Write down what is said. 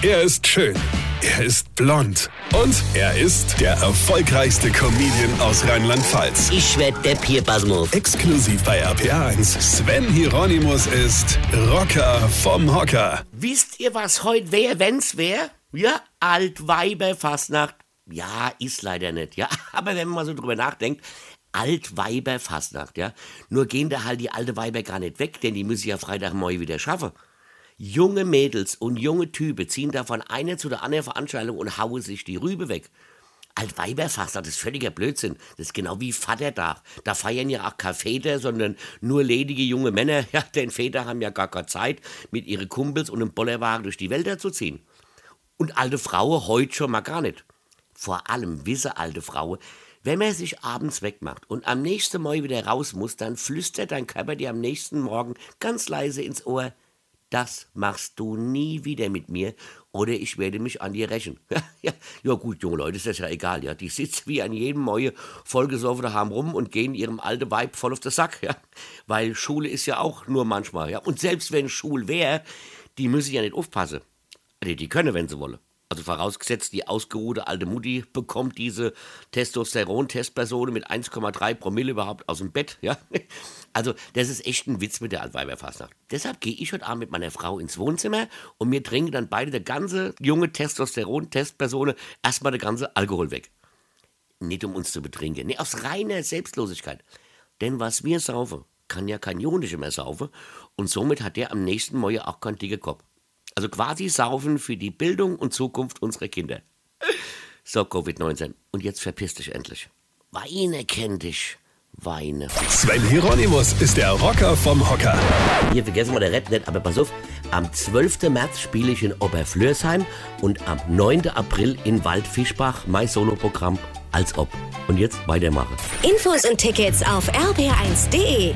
Er ist schön. Er ist blond. Und er ist der erfolgreichste Comedian aus Rheinland-Pfalz. Ich werd der Pierpasmus. Exklusiv bei RPR1. Sven Hieronymus ist Rocker vom Hocker. Wisst ihr, was heute wäre, wenn's wäre? Ja, Altweiberfastnacht. Ja, ist leider nicht. Ja, aber wenn man so drüber nachdenkt, Altweiberfastnacht, ja. Nur gehen da halt die alte Weiber gar nicht weg, denn die müssen ja Freitagmorgen wieder schaffen. Junge Mädels und junge Typen ziehen da von einer zu der anderen Veranstaltung und hauen sich die Rübe weg. Altweiberfastnacht, das ist völliger Blödsinn. Das ist genau wie Vatertag. Da feiern ja auch keine Väter, sondern nur ledige junge Männer. Ja, denn Väter haben ja gar keine Zeit, mit ihren Kumpels und einem Bollerwagen durch die Wälder zu ziehen. Und alte Frauen heute schon mal gar nicht. Vor allem wisse alte Frauen, wenn man sich abends wegmacht und am nächsten Morgen wieder raus muss, dann flüstert dein Körper dir am nächsten Morgen ganz leise ins Ohr: Das machst du nie wieder mit mir oder ich werde mich an dir rächen. Ja gut, junge Leute, ist das ja egal. Ja. Die sitzen wie an jedem Morgen vollgesoffen daheim rum und gehen ihrem alten Weib voll auf den Sack. Ja. Weil Schule ist ja auch nur manchmal. Ja. Und selbst wenn Schule wäre, die müssen ja nicht aufpassen. Die können, wenn sie wollen. Also vorausgesetzt, die ausgeruhte alte Mutti bekommt diese Testosteron-Testperson mit 1,3 Promille überhaupt aus dem Bett. Ja? Also das ist echt ein Witz mit der Altweiberfastnacht. Deshalb gehe ich heute Abend mit meiner Frau ins Wohnzimmer und wir trinken dann beide, der ganze junge Testosteron-Testperson, erstmal den ganzen Alkohol weg. Nicht um uns zu betrinken, nee, aus reiner Selbstlosigkeit. Denn was wir saufen, kann ja kein Jonische mehr saufen und somit hat der am nächsten Morgen auch keinen dicken Kopf. Also quasi saufen für die Bildung und Zukunft unserer Kinder. So, Covid-19. Und jetzt verpiss dich endlich. Weine kenn dich. Weine. Sven Hieronymus ist der Rocker vom Hocker. Hier vergessen wir den Rap nicht, aber pass auf. Am 12. März spiele ich in Oberflörsheim und am 9. April in Waldfischbach mein Soloprogramm Als Ob. Und jetzt weitermachen. Infos und Tickets auf rpr1.de.